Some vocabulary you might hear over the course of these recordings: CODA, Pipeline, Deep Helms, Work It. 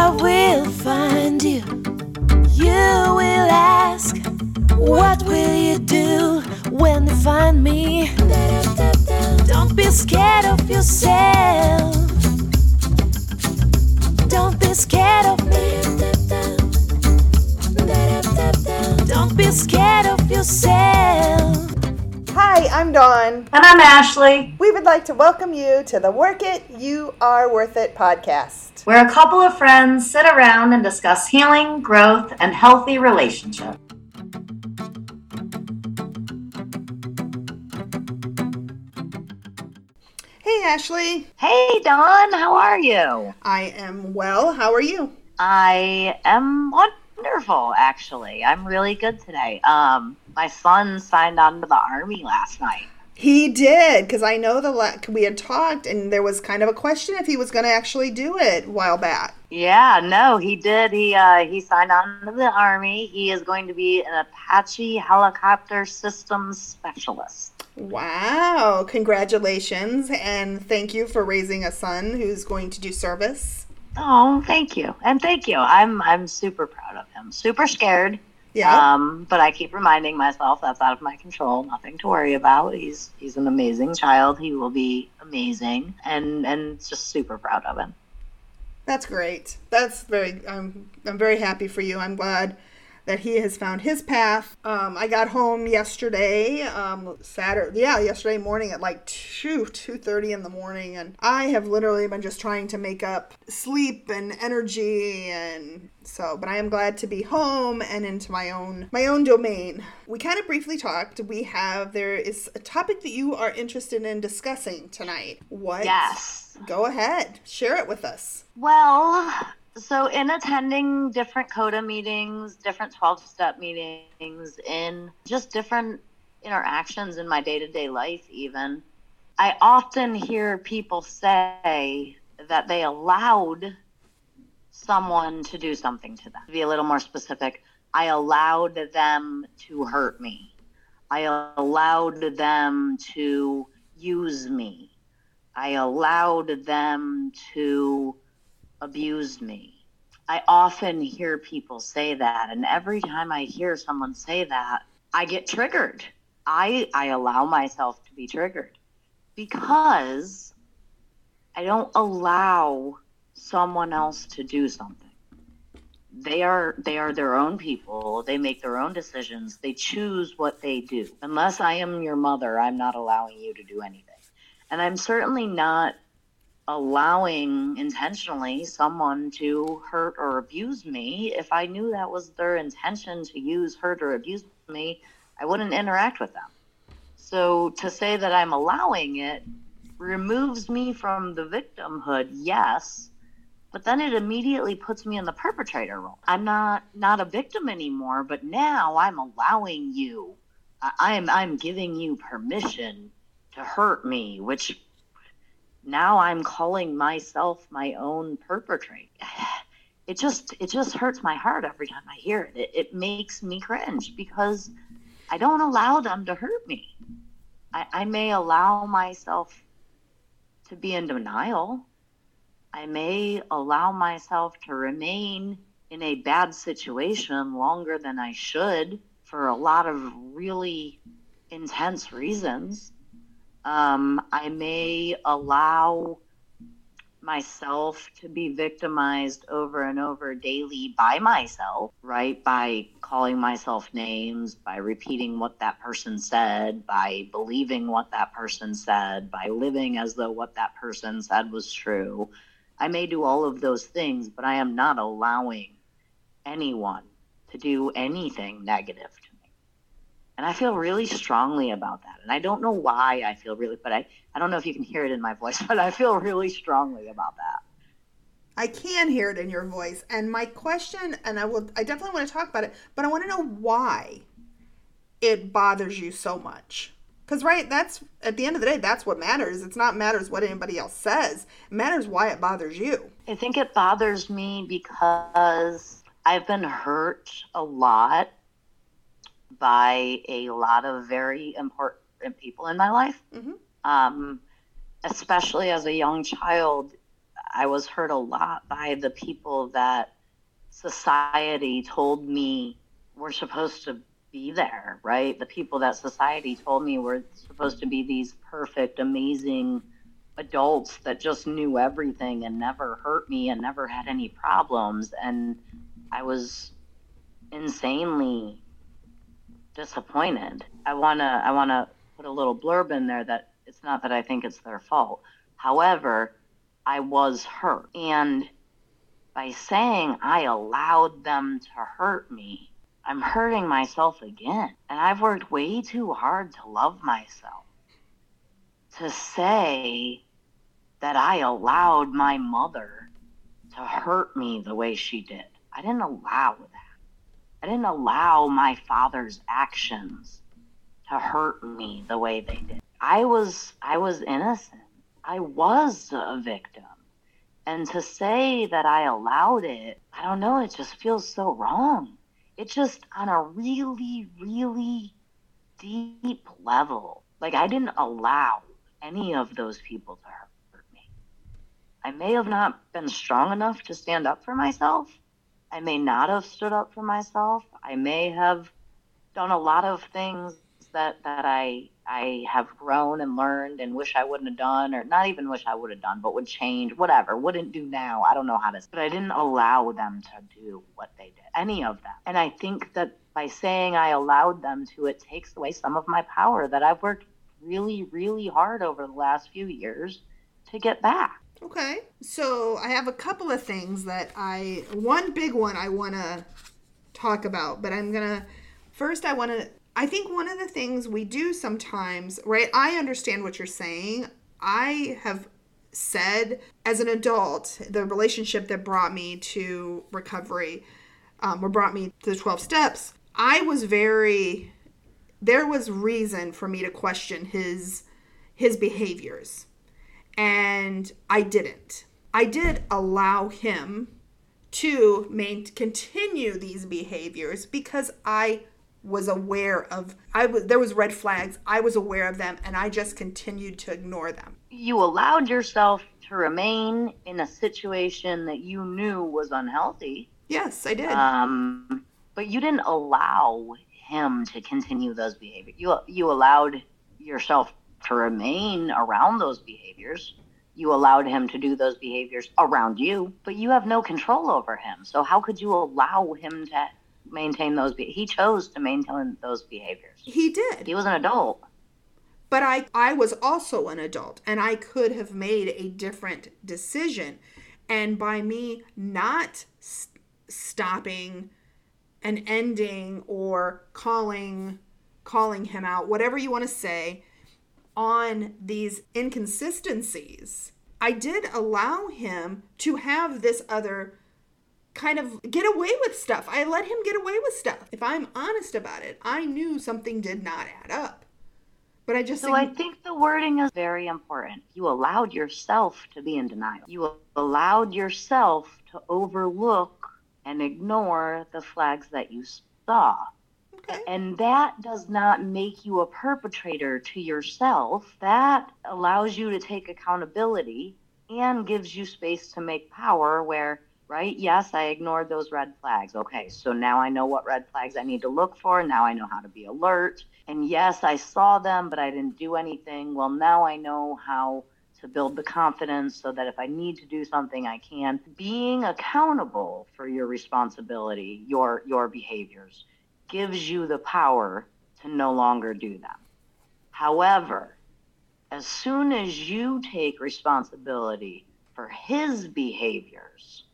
I will find you. You will ask, what will you do when you find me? Don't be scared of yourself. Don't be scared of me. Don't be scared of yourself. Hi, I'm Dawn. And I'm Ashley. We would like to welcome you to the Work It, You Are Worth It podcast, where a couple of friends sit around and discuss healing, growth, and healthy relationships. Hey, Ashley. Hey, Dawn. How are you? I am well. How are you? I am wonderful, actually. I'm really good today. My son signed on to the Army last night. He did, because I know we had talked, and there was kind of a question if he was going to actually do it a while back. Yeah, no, he did. He signed on to the Army. He is going to be an Apache helicopter systems specialist. Wow. Congratulations, and thank you for raising a son who's going to do service. Oh, thank you. And thank you. I'm super proud of him. Super scared. Yeah. But I keep reminding myself that's out of my control. Nothing to worry about. He's an amazing child. He will be amazing, and just super proud of him. That's great. That's very. I'm very happy for you. I'm glad that he has found his path. I got home yesterday, yesterday morning at like 2:30 in the morning, and I have literally been just trying to make up sleep and energy, and so, but I am glad to be home and into my own domain. We kind of briefly talked. There is a topic that you are interested in discussing tonight. What? Yes. Go ahead. Share it with us. Well, so in attending different CODA meetings, different 12-step meetings, in just different interactions in my day-to-day life even, I often hear people say that they allowed someone to do something to them. To be a little more specific, I allowed them to hurt me. I allowed them to use me. I allowed them to abused me. I often hear people say that, and every time I hear someone say that, I get triggered. I allow myself to be triggered because I don't allow someone else to do something. They are their own people. They make their own decisions. They choose what they do. Unless I am your mother, I'm not allowing you to do anything. And I'm certainly not allowing intentionally someone to hurt or abuse me. If I knew that was their intention to hurt or abuse me, I wouldn't interact with them. So to say that I'm allowing it removes me from the victimhood, yes, but then it immediately puts me in the perpetrator role. I'm not a victim anymore, but now I'm allowing you. I'm giving you permission to hurt me, which now I'm calling myself my own perpetrator. It just hurts my heart every time I hear it. It makes me cringe because I don't allow them to hurt me. I may allow myself to be in denial. I may allow myself to remain in a bad situation longer than I should for a lot of really intense reasons. I may allow myself to be victimized over and over daily by myself, right? By calling myself names, by repeating what that person said, by believing what that person said, by living as though what that person said was true. I may do all of those things, but I am not allowing anyone to do anything negative to me. And I feel really strongly about that. And I don't know why I feel really, but I don't know if you can hear it in my voice, but I feel really strongly about that. I can hear it in your voice. And my question, and I definitely want to talk about it, but I want to know why it bothers you so much. Because, right, that's, at the end of the day, that's what matters. It's not matters what anybody else says. It matters why it bothers you. I think it bothers me because I've been hurt a lot by a lot of very important people in my life. Mm-hmm. Especially as a young child, I was hurt a lot by the people that society told me were supposed to be there, right? The people that society told me were supposed to be these perfect, amazing adults that just knew everything and never hurt me and never had any problems. And I was insanely disappointed. I wanna put a little blurb in there that it's not that I think it's their fault. However, I was hurt. And by saying I allowed them to hurt me, I'm hurting myself again. And I've worked way too hard to love myself. To say that I allowed my mother to hurt me the way she did, I didn't allow that. I didn't allow my father's actions to hurt me the way they did. I was innocent. I was a victim. And to say that I allowed it, I don't know, it just feels so wrong. It just, on a really, really deep level, like I didn't allow any of those people to hurt me. I may have not been strong enough to stand up for myself. I may not have stood up for myself. I may have done a lot of things that I have grown and learned and wish I wouldn't have done, or not even wish I would have done, but would change, whatever, wouldn't do now. I don't know how to, but I didn't allow them to do what they did, any of them. And I think that by saying I allowed them to, it takes away some of my power that I've worked really, really hard over the last few years to get back. Okay. So I have a couple of things one big one I want to talk about, but I think one of the things we do sometimes, right? I understand what you're saying. I have said as an adult, the relationship that brought me to recovery, or brought me to the 12 steps, there was reason for me to question his behaviors. And I didn't. I did allow him to continue these behaviors because I was aware of, there was red flags, I was aware of them, and I just continued to ignore them. You allowed yourself to remain in a situation that you knew was unhealthy. Yes, I did. But you didn't allow him to continue those behaviors. You allowed yourself to remain around those behaviors. You allowed him to do those behaviors around you, but you have no control over him. So how could you allow him to maintain those? He chose to maintain those behaviors. He did. He was an adult. But I was also an adult, and I could have made a different decision. And by me not stopping and ending or calling him out, whatever you want to say, on these inconsistencies, I did allow him to have this other kind of get away with stuff. I let him get away with stuff. If I'm honest about it, I knew something did not add up. But I just... So I think the wording is very important. You allowed yourself to be in denial. You allowed yourself to overlook and ignore the flags that you saw. Okay. And that does not make you a perpetrator to yourself. That allows you to take accountability and gives you space to make power where... Right? Yes, I ignored those red flags. Okay, so now I know what red flags I need to look for. Now I know how to be alert. And yes, I saw them, but I didn't do anything. Well, now I know how to build the confidence so that if I need to do something, I can. Being accountable for your responsibility, your behaviors, gives you the power to no longer do them. However, as soon as you take responsibility for his behaviors,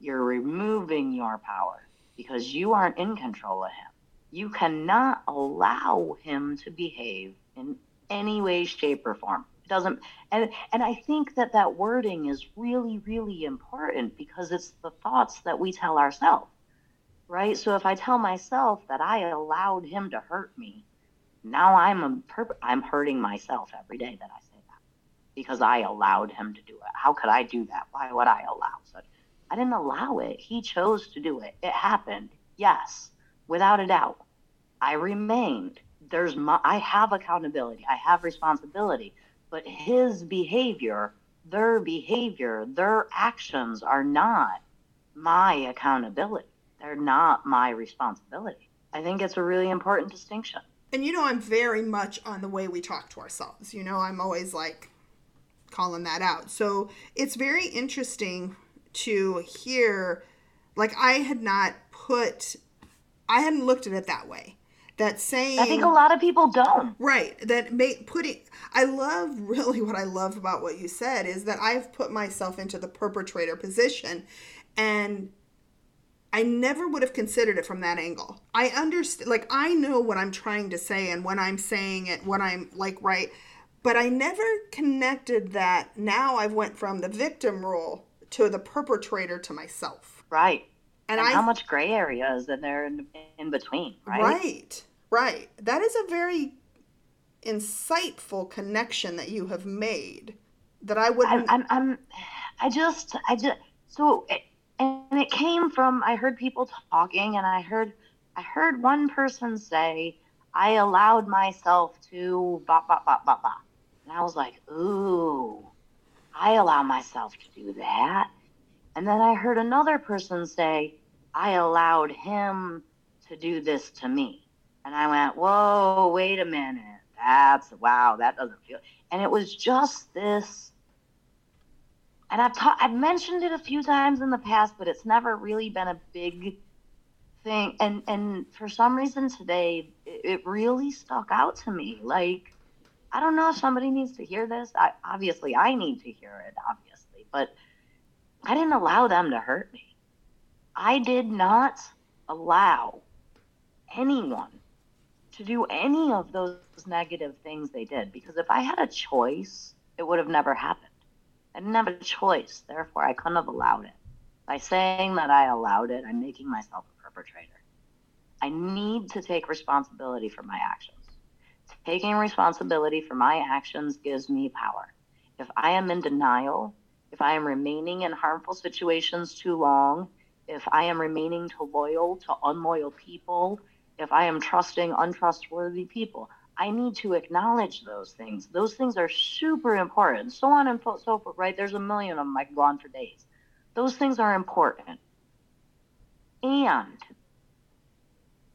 you're removing your power because you aren't in control of him. You cannot allow him to behave in any way, shape, or form. It doesn't. And I think that wording is really, really important because it's the thoughts that we tell ourselves, right? So if I tell myself that I allowed him to hurt me, now I'm hurting myself every day that I say that because I allowed him to do it. How could I do that? Why would I allow such? I didn't allow it. He chose to do it. It happened. Yes, without a doubt. I remained. I have accountability. I have responsibility. But his behavior their behavior, their actions are not my accountability. They're not my responsibility. I think it's a really important distinction. And, I'm very much on the way we talk to ourselves. I'm always like calling that out. So it's very interesting to hear, like I hadn't looked at it that way. That saying, I think a lot of people don't. Right. What I love about what you said is that I've put myself into the perpetrator position, and I never would have considered it from that angle. I understand, like, I know what I'm trying to say and when I'm saying it, what I'm like, right. But I never connected that. Now I've went from the victim role to the perpetrator to myself. Right. And how much gray area is there in between, right? Right. That is a very insightful connection that you have made that I wouldn't. And it came from, I heard people talking, and I heard one person say, I allowed myself to bop, bop, bop, bop, bop. And I was like, ooh, I allow myself to do that. And then I heard another person say, I allowed him to do this to me. And I went, whoa, wait a minute. That doesn't feel. And it was just this. And I've mentioned it a few times in the past, but it's never really been a big thing. And for some reason today, it really stuck out to me. Like, I don't know if somebody needs to hear this. Obviously, I need to hear it, obviously. But I didn't allow them to hurt me. I did not allow anyone to do any of those negative things they did, because if I had a choice, it would have never happened. I didn't have a choice, therefore I couldn't have allowed it. By saying that I allowed it, I'm making myself a perpetrator. I need to take responsibility for my actions. Taking responsibility for my actions gives me power. If I am in denial, if I am remaining in harmful situations too long, if I am remaining too loyal to unloyal people, if I am trusting untrustworthy people, I need to acknowledge those things. Those things are super important. So on and so forth, right? There's a million of them. I can go on for days. Those things are important. And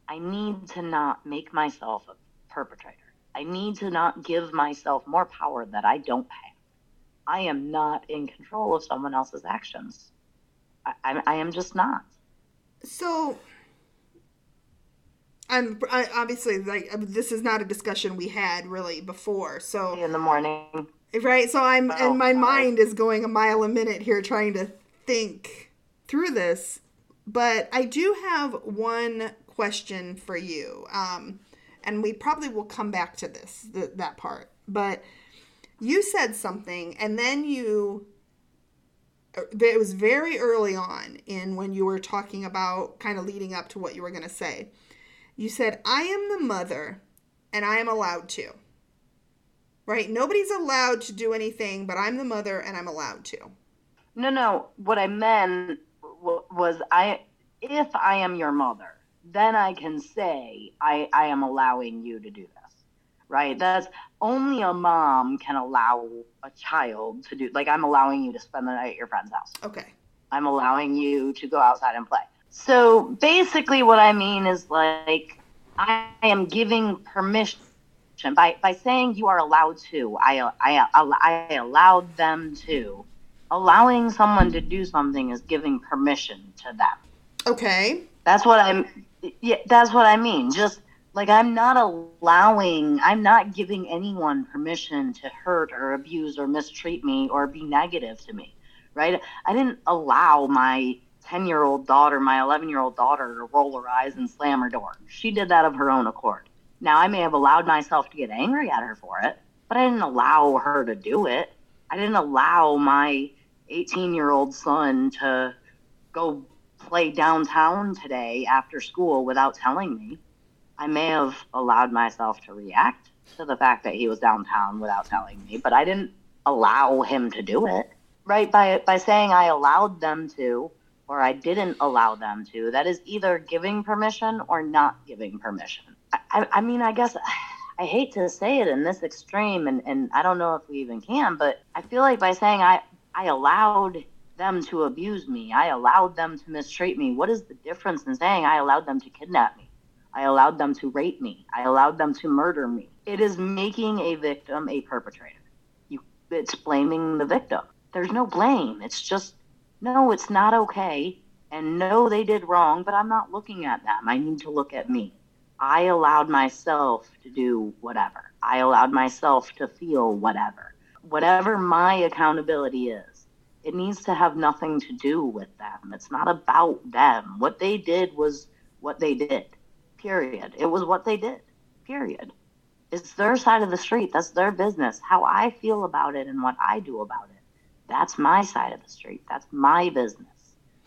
I need to not make myself a perpetrator. I need to not give myself more power that I don't have. I am not in control of someone else's actions. I am just not. So, I obviously, like, this is not a discussion we had really before. So in the morning, right? So my mind is going a mile a minute here trying to think through this, but I do have one question for you, and we probably will come back to this that part, but. You said something, and then it was very early on in when you were talking about kind of leading up to what you were going to say. You said, I am the mother, and I am allowed to. Right? Nobody's allowed to do anything, but I'm the mother, and I'm allowed to. No. What I meant was, if I am your mother, then I can say, I am allowing you to do this. Right? That's only a mom can allow a child to do. Like, I'm allowing you to spend the night at your friend's house. Okay. I'm allowing you to go outside and play. So basically what I mean is, like, I am giving permission by saying you are allowed to. I allowed them to. Allowing someone to do something is giving permission to them. Okay. That's what I mean. Just. Like, I'm not giving anyone permission to hurt or abuse or mistreat me or be negative to me, right? I didn't allow my 10-year-old daughter, my 11-year-old daughter to roll her eyes and slam her door. She did that of her own accord. Now, I may have allowed myself to get angry at her for it, but I didn't allow her to do it. I didn't allow my 18-year-old son to go play downtown today after school without telling me. I may have allowed myself to react to the fact that he was downtown without telling me, but I didn't allow him to do it, right? By saying I allowed them to, or I didn't allow them to, that is either giving permission or not giving permission. I mean, I guess I hate to say it in this extreme, and I don't know if we even can, but I feel like by saying I allowed them to abuse me, I allowed them to mistreat me, what is the difference in saying I allowed them to kidnap me? I allowed them to rape me. I allowed them to murder me. It is making a victim a perpetrator. It's blaming the victim. There's no blame. It's just, no, it's not okay. And no, they did wrong, but I'm not looking at them. I need to look at me. I allowed myself to do whatever. I allowed myself to feel whatever. Whatever my accountability is, it needs to have nothing to do with them. It's not about them. What they did was what they did. Period. It was what they did. Period. It's their side of the street. That's their business. How I feel about it and what I do about it, that's my side of the street. That's my business.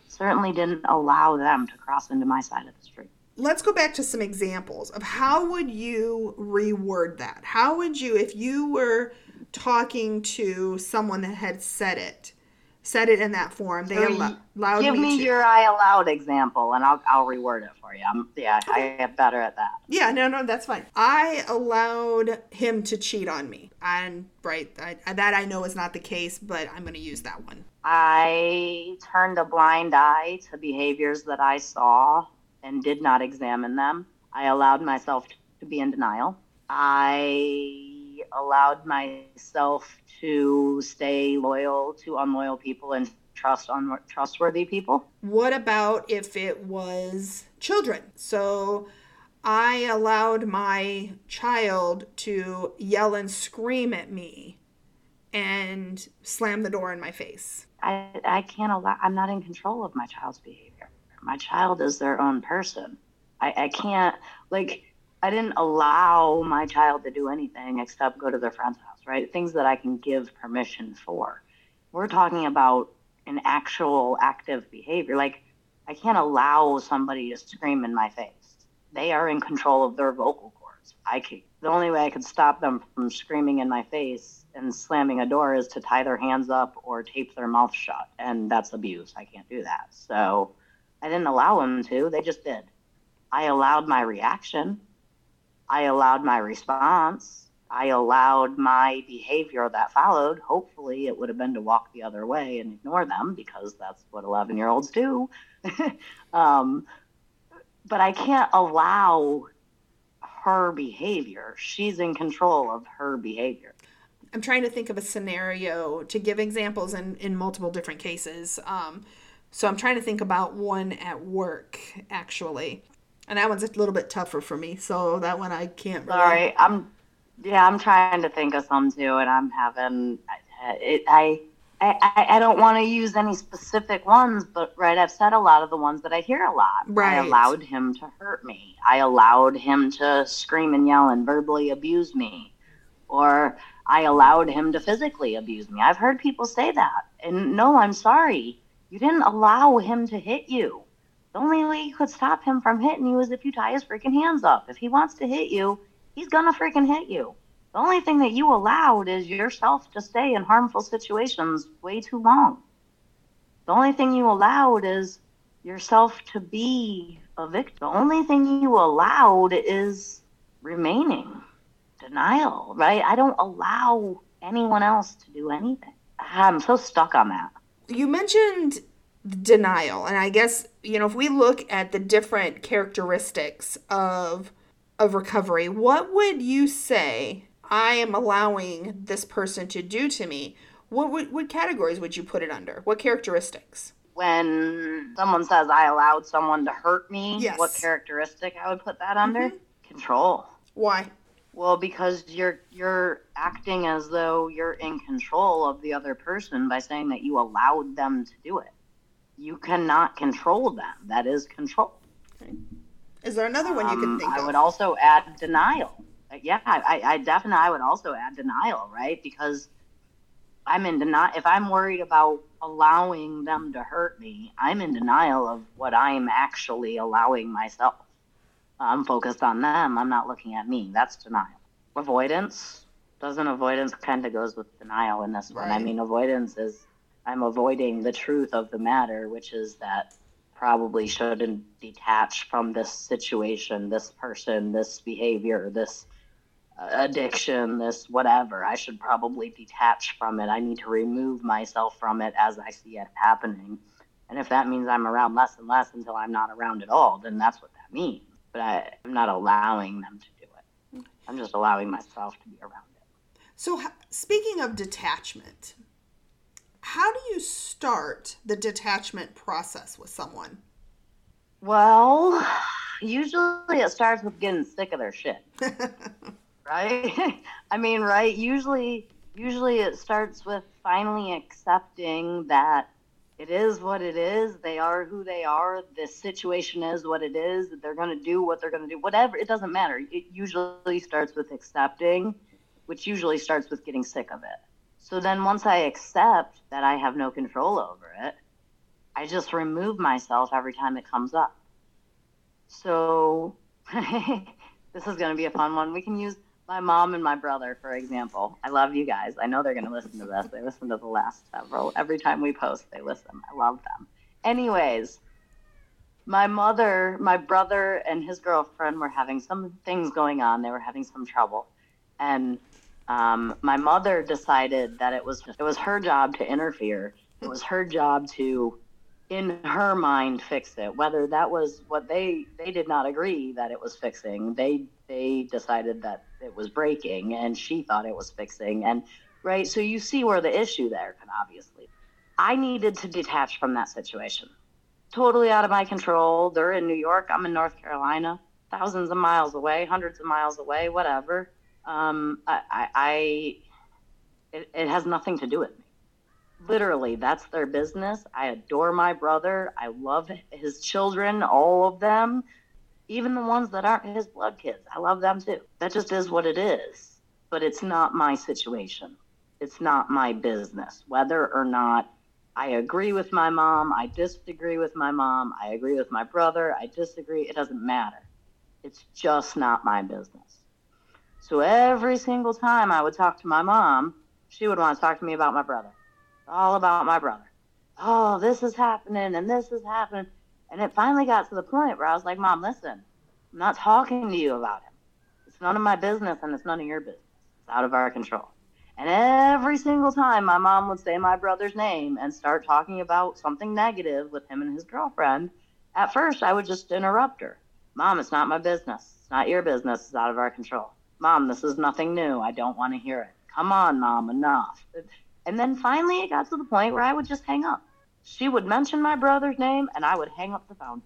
Certainly didn't allow them to cross into my side of the street. Let's go back to some examples of how would you reword that? How would you, if you were talking to someone that had said it in that form, they allowed me to. Give me your I allowed example, and I'll reword it for you. I get better at that. Yeah, no, that's fine. I allowed him to cheat on me. And right, that I know is not the case, but I'm going to use that one. I turned a blind eye to behaviors that I saw and did not examine them. I allowed myself to be in denial. I allowed myself to stay loyal to unloyal people and trust untrustworthy people. What about if it was children? So I allowed my child to yell and scream at me and slam the door in my face. I can't allow, I'm not in control of my child's behavior. My child is their own person. I can't, like, I didn't allow my child to do anything except go to their friend's house, right? Things that I can give permission for. We're talking about an actual active behavior. Like, I can't allow somebody to scream in my face. They are in control of their vocal cords. The only way I could stop them from screaming in my face and slamming a door is to tie their hands up or tape their mouth shut. And that's abuse. I can't do that. So I didn't allow them to. They just did. I allowed my reaction. I allowed my response. I allowed my behavior that followed. Hopefully it would have been to walk the other way and ignore them, because that's what 11-year-olds do. But I can't allow her behavior. She's in control of her behavior. I'm trying to think of a scenario to give examples in multiple different cases. So I'm trying to think about one at work, actually. And that one's a little bit tougher for me. So that one I can't really. Sorry, I'm trying to think of some too, and I'm having it. I don't want to use any specific ones, but right, I've said a lot of the ones that I hear a lot. Right. I allowed him to hurt me. I allowed him to scream and yell and verbally abuse me, or I allowed him to physically abuse me. I've heard people say that, and no, I'm sorry, you didn't allow him to hit you. The only way you could stop him from hitting you is if you tie his freaking hands up. If he wants to hit you, he's going to freaking hit you. The only thing that you allowed is yourself to stay in harmful situations way too long. The only thing you allowed is yourself to be a victim. The only thing you allowed is remaining, denial, right? I don't allow anyone else to do anything. I'm so stuck on that. You mentioned denial, and I guess, if we look at the different characteristics of recovery, what would you say I am allowing this person to do to me? What categories would you put it under? What characteristics? When someone says I allowed someone to hurt me, yes. What characteristic I would put that under? Mm-hmm. Control. Why? Well, because you're acting as though you're in control of the other person by saying that you allowed them to do it. You cannot control them. That is control. Okay. Is there another one you can think of? I would also add denial. Yeah, I would also add denial, right? Because I'm in denial. If I'm worried about allowing them to hurt me, I'm in denial of what I'm actually allowing myself. I'm focused on them. I'm not looking at me. That's denial. Avoidance. Doesn't avoidance kind of goes with denial in this one? Right. I mean, avoidance is I'm avoiding the truth of the matter, which is that probably shouldn't detach from this situation, this person, this behavior, this addiction, this whatever. I should probably detach from it. I need to remove myself from it as I see it happening. And if that means I'm around less and less until I'm not around at all, then that's what that means. But I'm not allowing them to do it. I'm just allowing myself to be around it. So speaking of detachment, how do you start the detachment process with someone? Well, usually it starts with getting sick of their shit, right? I mean, right? Usually it starts with finally accepting that it is what it is. They are who they are. The situation is what it is. They're going to do what they're going to do, whatever. It doesn't matter. It usually starts with accepting, which usually starts with getting sick of it. So then once I accept that I have no control over it, I just remove myself every time it comes up. So this is going to be a fun one. We can use my mom and my brother, for example. I love you guys. I know they're going to listen to this. They listen to the last several. Every time we post, they listen. I love them. Anyways, my brother and his girlfriend were having some things going on. They were having some trouble. And my mother decided that it was her job to interfere. It was her job to, in her mind, fix it. Whether that was what they did not agree that it was fixing. They decided that it was breaking, and she thought it was fixing. And right, so you see where the issue there can obviously. I needed to detach from that situation. Totally out of my control. They're in New York. I'm in North Carolina. Thousands of miles away, hundreds of miles away, whatever. It has nothing to do with me. Literally, that's their business. I adore my brother. I love his children, all of them, even the ones that aren't his blood kids. I love them too. That just is what it is. But it's not my situation. It's not my business. Whether or not I agree with my mom, I disagree with my mom, I agree with my brother, I disagree, it doesn't matter. It's just not my business. So every single time I would talk to my mom, she would want to talk to me about my brother. All about my brother. Oh, this is happening and this is happening. And it finally got to the point where I was like, Mom, listen, I'm not talking to you about him. It's none of my business and it's none of your business. It's out of our control. And every single time my mom would say my brother's name and start talking about something negative with him and his girlfriend, at first I would just interrupt her. Mom, it's not my business. It's not your business. It's out of our control. Mom, this is nothing new. I don't want to hear it. Come on, Mom, enough. And then finally it got to the point where I would just hang up. She would mention my brother's name, and I would hang up the phone.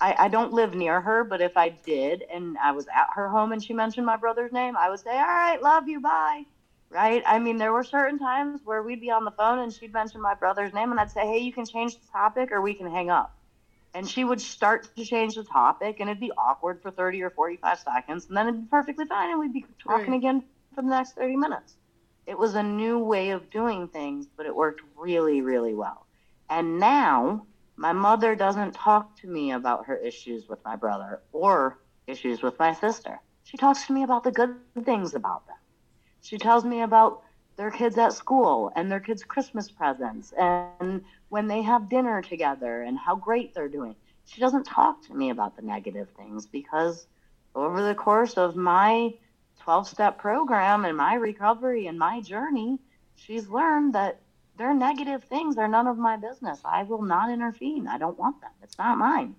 I don't live near her, but if I did and I was at her home and she mentioned my brother's name, I would say, all right, love you, bye. Right? I mean, there were certain times where we'd be on the phone and she'd mention my brother's name, and I'd say, hey, you can change the topic or we can hang up. And she would start to change the topic, and it'd be awkward for 30 or 45 seconds, and then it'd be perfectly fine, and we'd be talking again for the next 30 minutes. It was a new way of doing things, but it worked really, really well. And now my mother doesn't talk to me about her issues with my brother or issues with my sister. She talks to me about the good things about them. She tells me about their kids at school and their kids' Christmas presents and when they have dinner together and how great they're doing. She doesn't talk to me about the negative things because over the course of my 12-step program and my recovery and my journey, she's learned that their negative things are none of my business. I will not intervene. I don't want them. It's not mine.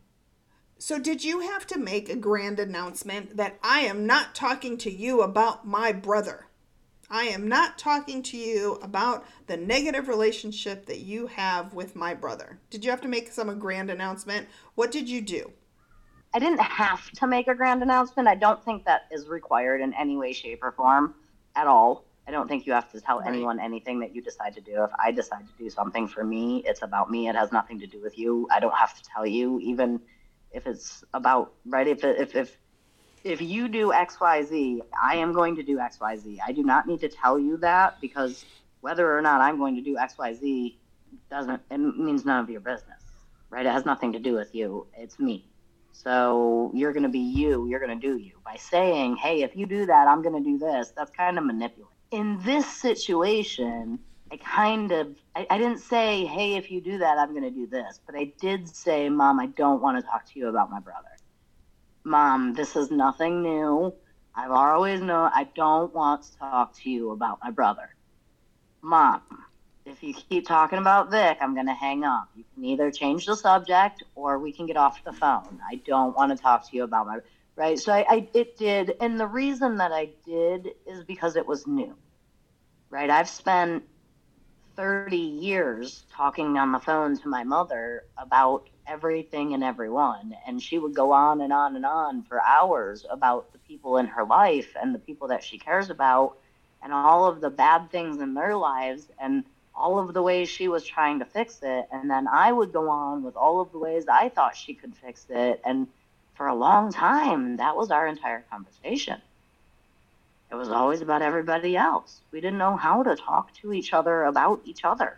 So did you have to make a grand announcement that I am not talking to you about my brother? I am not talking to you about the negative relationship that you have with my brother. Did you have to make some grand announcement? What did you do? I didn't have to make a grand announcement. I don't think that is required in any way, shape, or form at all. I don't think you have to tell anyone anything that you decide to do. If I decide to do something for me, it's about me. It has nothing to do with you. I don't have to tell you, even if it's about, right? If you do X, Y, Z, I am going to do X, Y, Z. I do not need to tell you that because whether or not I'm going to do X, Y, Z it means none of your business, right? It has nothing to do with you. It's me. So you're going to be you, you're going to do you. By saying, hey, if you do that, I'm going to do this, that's kind of manipulative. In this situation, I didn't say, hey, if you do that, I'm going to do this. But I did say, Mom, I don't want to talk to you about my brother. Mom, this is nothing new. I've always known I don't want to talk to you about my brother. Mom, if you keep talking about Vic, I'm going to hang up. You can either change the subject or we can get off the phone. I don't want to talk to you about my... Right? So it did. And the reason that I did is because it was new. Right? I've spent 30 years talking on the phone to my mother about everything and everyone. And she would go on and on and on for hours about the people in her life and the people that she cares about and all of the bad things in their lives and all of the ways she was trying to fix it. And then I would go on with all of the ways I thought she could fix it. And for a long time, that was our entire conversation. It was always about everybody else. We didn't know how to talk to each other about each other.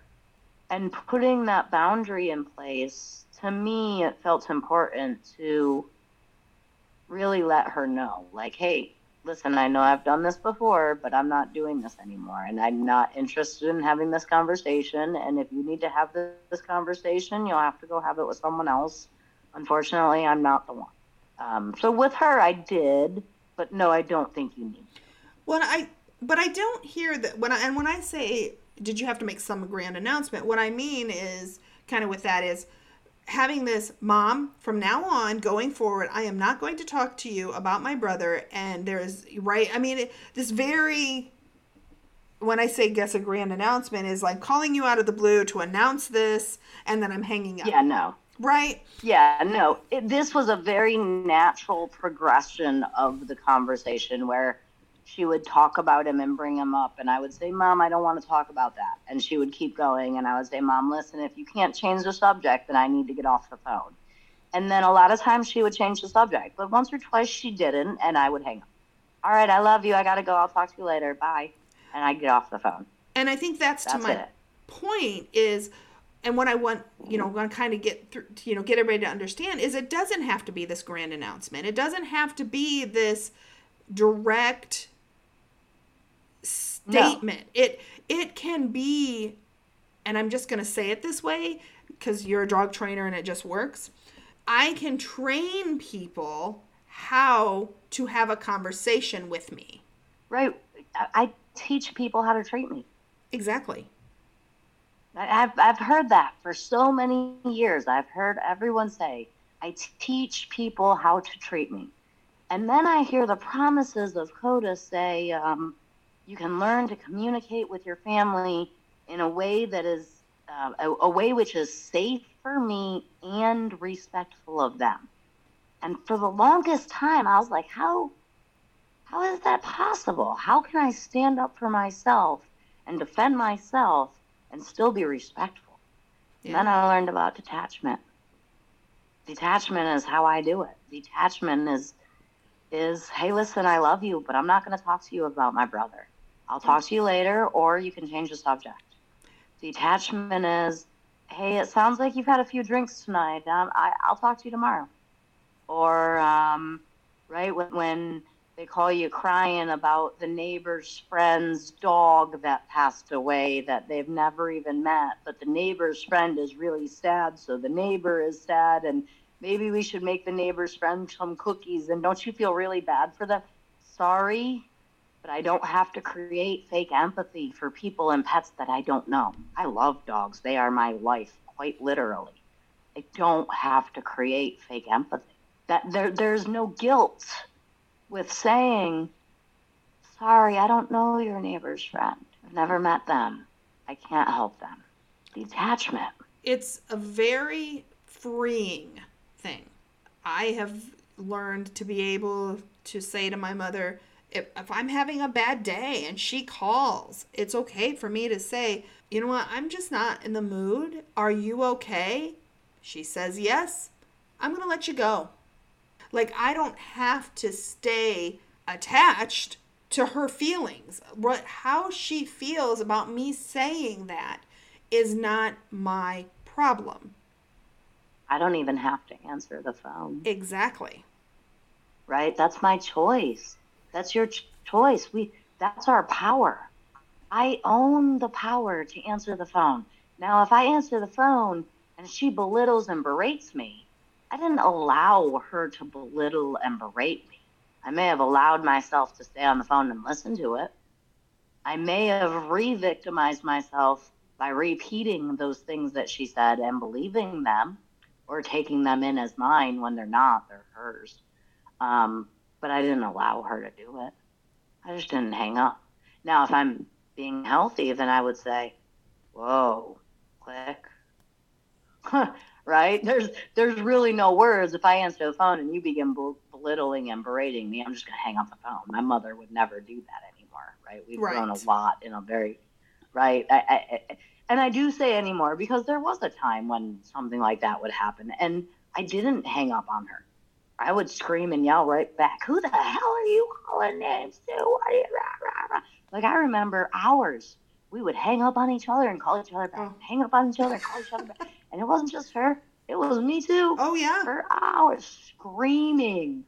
And putting that boundary in place, to me, it felt important to really let her know, like, hey, listen, I know I've done this before, but I'm not doing this anymore. And I'm not interested in having this conversation. And if you need to have this conversation, you'll have to go have it with someone else. Unfortunately, I'm not the one. So with her, I did. But no, I don't think you need. Well, I don't hear that when I say, did you have to make some grand announcement? What I mean is kind of with that is having this, Mom, from now on going forward, I am not going to talk to you about my brother. And there's right. I mean, this very, when I say guess a grand announcement is like calling you out of the blue to announce this. And then I'm hanging up. Yeah, no. Right. Yeah, no, this was a very natural progression of the conversation where she would talk about him and bring him up. And I would say, Mom, I don't want to talk about that. And she would keep going. And I would say, Mom, listen, if you can't change the subject, then I need to get off the phone. And then a lot of times she would change the subject. But once or twice she didn't. And I would hang up. All right, I love you. I got to go. I'll talk to you later. Bye. And I'd get off the phone. And I think that's to my point is... And what I want, want to kind of get through, get everybody to understand is it doesn't have to be this grand announcement. It doesn't have to be this direct statement. No. It can be, and I'm just going to say it this way because you're a dog trainer and it just works. I can train people how to have a conversation with me. Right. I teach people how to treat me. Exactly. I've heard that for so many years. I've heard everyone say, I teach people how to treat me. And then I hear the promises of CODA say, you can learn to communicate with your family in a way that is, a way which is safe for me and respectful of them. And for the longest time, I was like, how is that possible? How can I stand up for myself and defend myself and still be respectful? Yeah. And then I learned about detachment. Detachment is how I do it. Detachment is hey, listen, I love you, but I'm not going to talk to you about my brother. I'll talk to you later, or you can change the subject. Detachment is, hey, it sounds like you've had a few drinks tonight. I'll talk to you tomorrow. Or, right, when they call you crying about the neighbor's friend's dog that passed away that they've never even met, but the neighbor's friend is really sad, so the neighbor is sad, and maybe we should make the neighbor's friend some cookies, and don't you feel really bad for them? Sorry, but I don't have to create fake empathy for people and pets that I don't know. I love dogs. They are my life, quite literally. I don't have to create fake empathy. That there's no guilt with saying, sorry, I don't know your neighbor's friend. I've never met them. I can't help them. Detachment. It's a very freeing thing. I have learned to be able to say to my mother, if I'm having a bad day and she calls, it's okay for me to say, you know what, I'm just not in the mood. Are you okay? She says yes. I'm going to let you go. Like, I don't have to stay attached to her feelings. How she feels about me saying that is not my problem. I don't even have to answer the phone. Exactly. Right? That's my choice. That's your choice. That's our power. I own the power to answer the phone. Now, if I answer the phone and she belittles and berates me, I didn't allow her to belittle and berate me. I may have allowed myself to stay on the phone and listen to it. I may have re-victimized myself by repeating those things that she said and believing them or taking them in as mine when they're not, they're hers. But I didn't allow her to do it. I just didn't hang up. Now, if I'm being healthy, then I would say, whoa, click. Right? There's really no words. If I answer the phone and you begin belittling and berating me, I'm just going to hang up the phone. My mother would never do that anymore, right? We've grown a lot in a very, right? And I do say anymore because there was a time when something like that would happen, and I didn't hang up on her. I would scream and yell right back, who the hell are you calling names to? What are you, rah, rah, rah? Like, I remember hours. We would hang up on each other and call each other back, hang up on each other and call each other back. And it wasn't just her. It was me, too. Oh, yeah. For hours, screaming.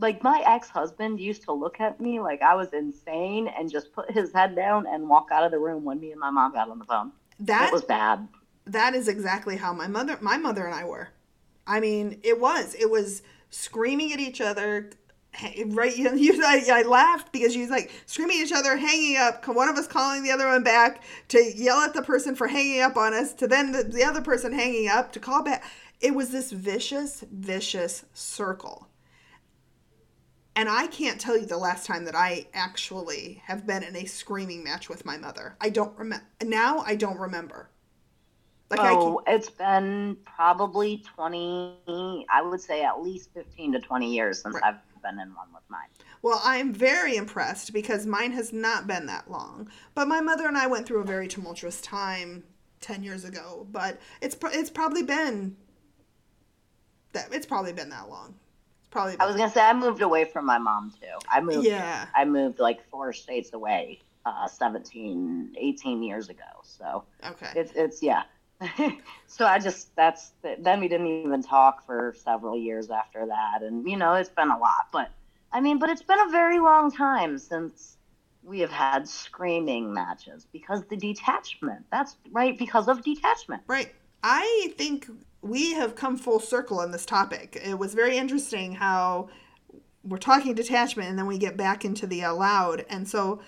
Like, my ex-husband used to look at me like I was insane and just put his head down and walk out of the room when me and my mom got on the phone. It was bad. That is exactly how my mother and I were. I mean, it was screaming at each other, right? I laughed because she's like screaming at each other, hanging up, one of us calling the other one back to yell at the person for hanging up on us, to then the other person hanging up to call back. It was this vicious circle. And I can't tell you the last time that I actually have been in a screaming match with my mother. I don't remember. Now I don't remember. Like, it's been probably 20, I would say at least 15 to 20 years since I've been in one with mine. Well, I'm very impressed because mine has not been that long. But my mother and I went through a very tumultuous time 10 years ago. But it's probably been that long. I was going to say, I moved away from my mom, too. I moved like 4 states away 18 years ago. So it's yeah. So then we didn't even talk for several years after that. And, it's been a lot. But it's been a very long time since we have had screaming matches because the detachment. That's right. Because of detachment. Right. I think we have come full circle on this topic. It was very interesting how we're talking detachment and then we get back into the allowed. And so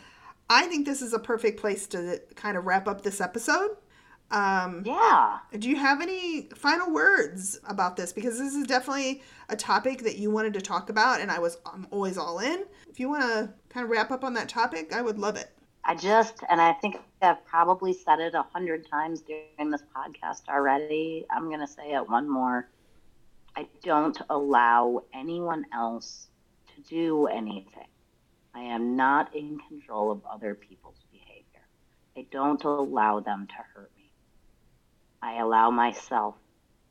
I think this is a perfect place to kind of wrap up this episode. Yeah. Do you have any final words about this? Because this is definitely a topic that you wanted to talk about, and I'm always all in. If you want to kind of wrap up on that topic, I would love it. And I think I've probably said it 100 times during this podcast already. I'm going to say it one more. I don't allow anyone else to do anything. I am not in control of other people's behavior. I don't allow them to hurt me. I allow myself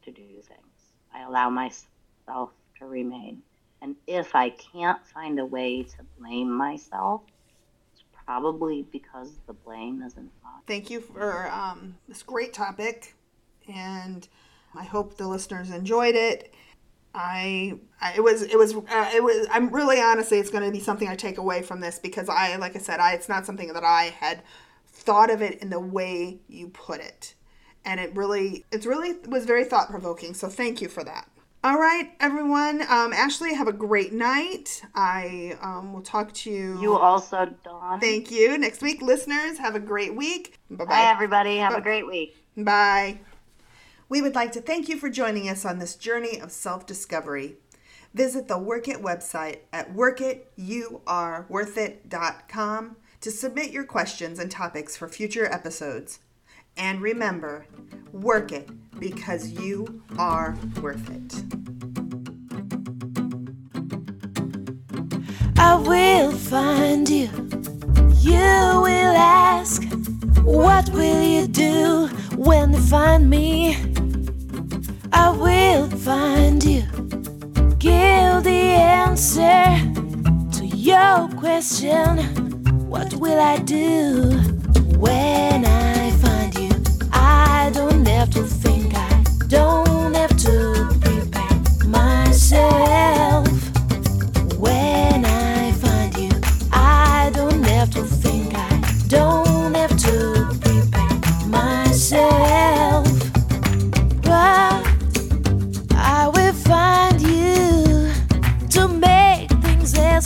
to do things. I allow myself to remain. And if I can't find a way to blame myself, probably because the blame isn't fun. Thank you for this great topic, and I hope the listeners enjoyed it. I'm really honestly, it's going to be something I take away from this because it's not something that I had thought of it in the way you put it, and it really was very thought provoking. So thank you for that. All right, everyone. Ashley, have a great night. I will talk to you. You also, Dawn. Thank you. Next week, listeners, have a great week. Bye-bye. Bye, everybody. Have a great week. Bye. We would like to thank you for joining us on this journey of self-discovery. Visit the Work It website at workitureworthit.com to submit your questions and topics for future episodes. And remember, work it because you are worth it. I will find you. You will ask, what will you do when they find me? I will find you. Give the answer to your question. What will I do when I find you? I don't have to think, I don't have to prepare myself. When I find you, I don't have to think, I don't have to prepare myself. But I will find you to make things as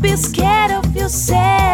be scared of yourself.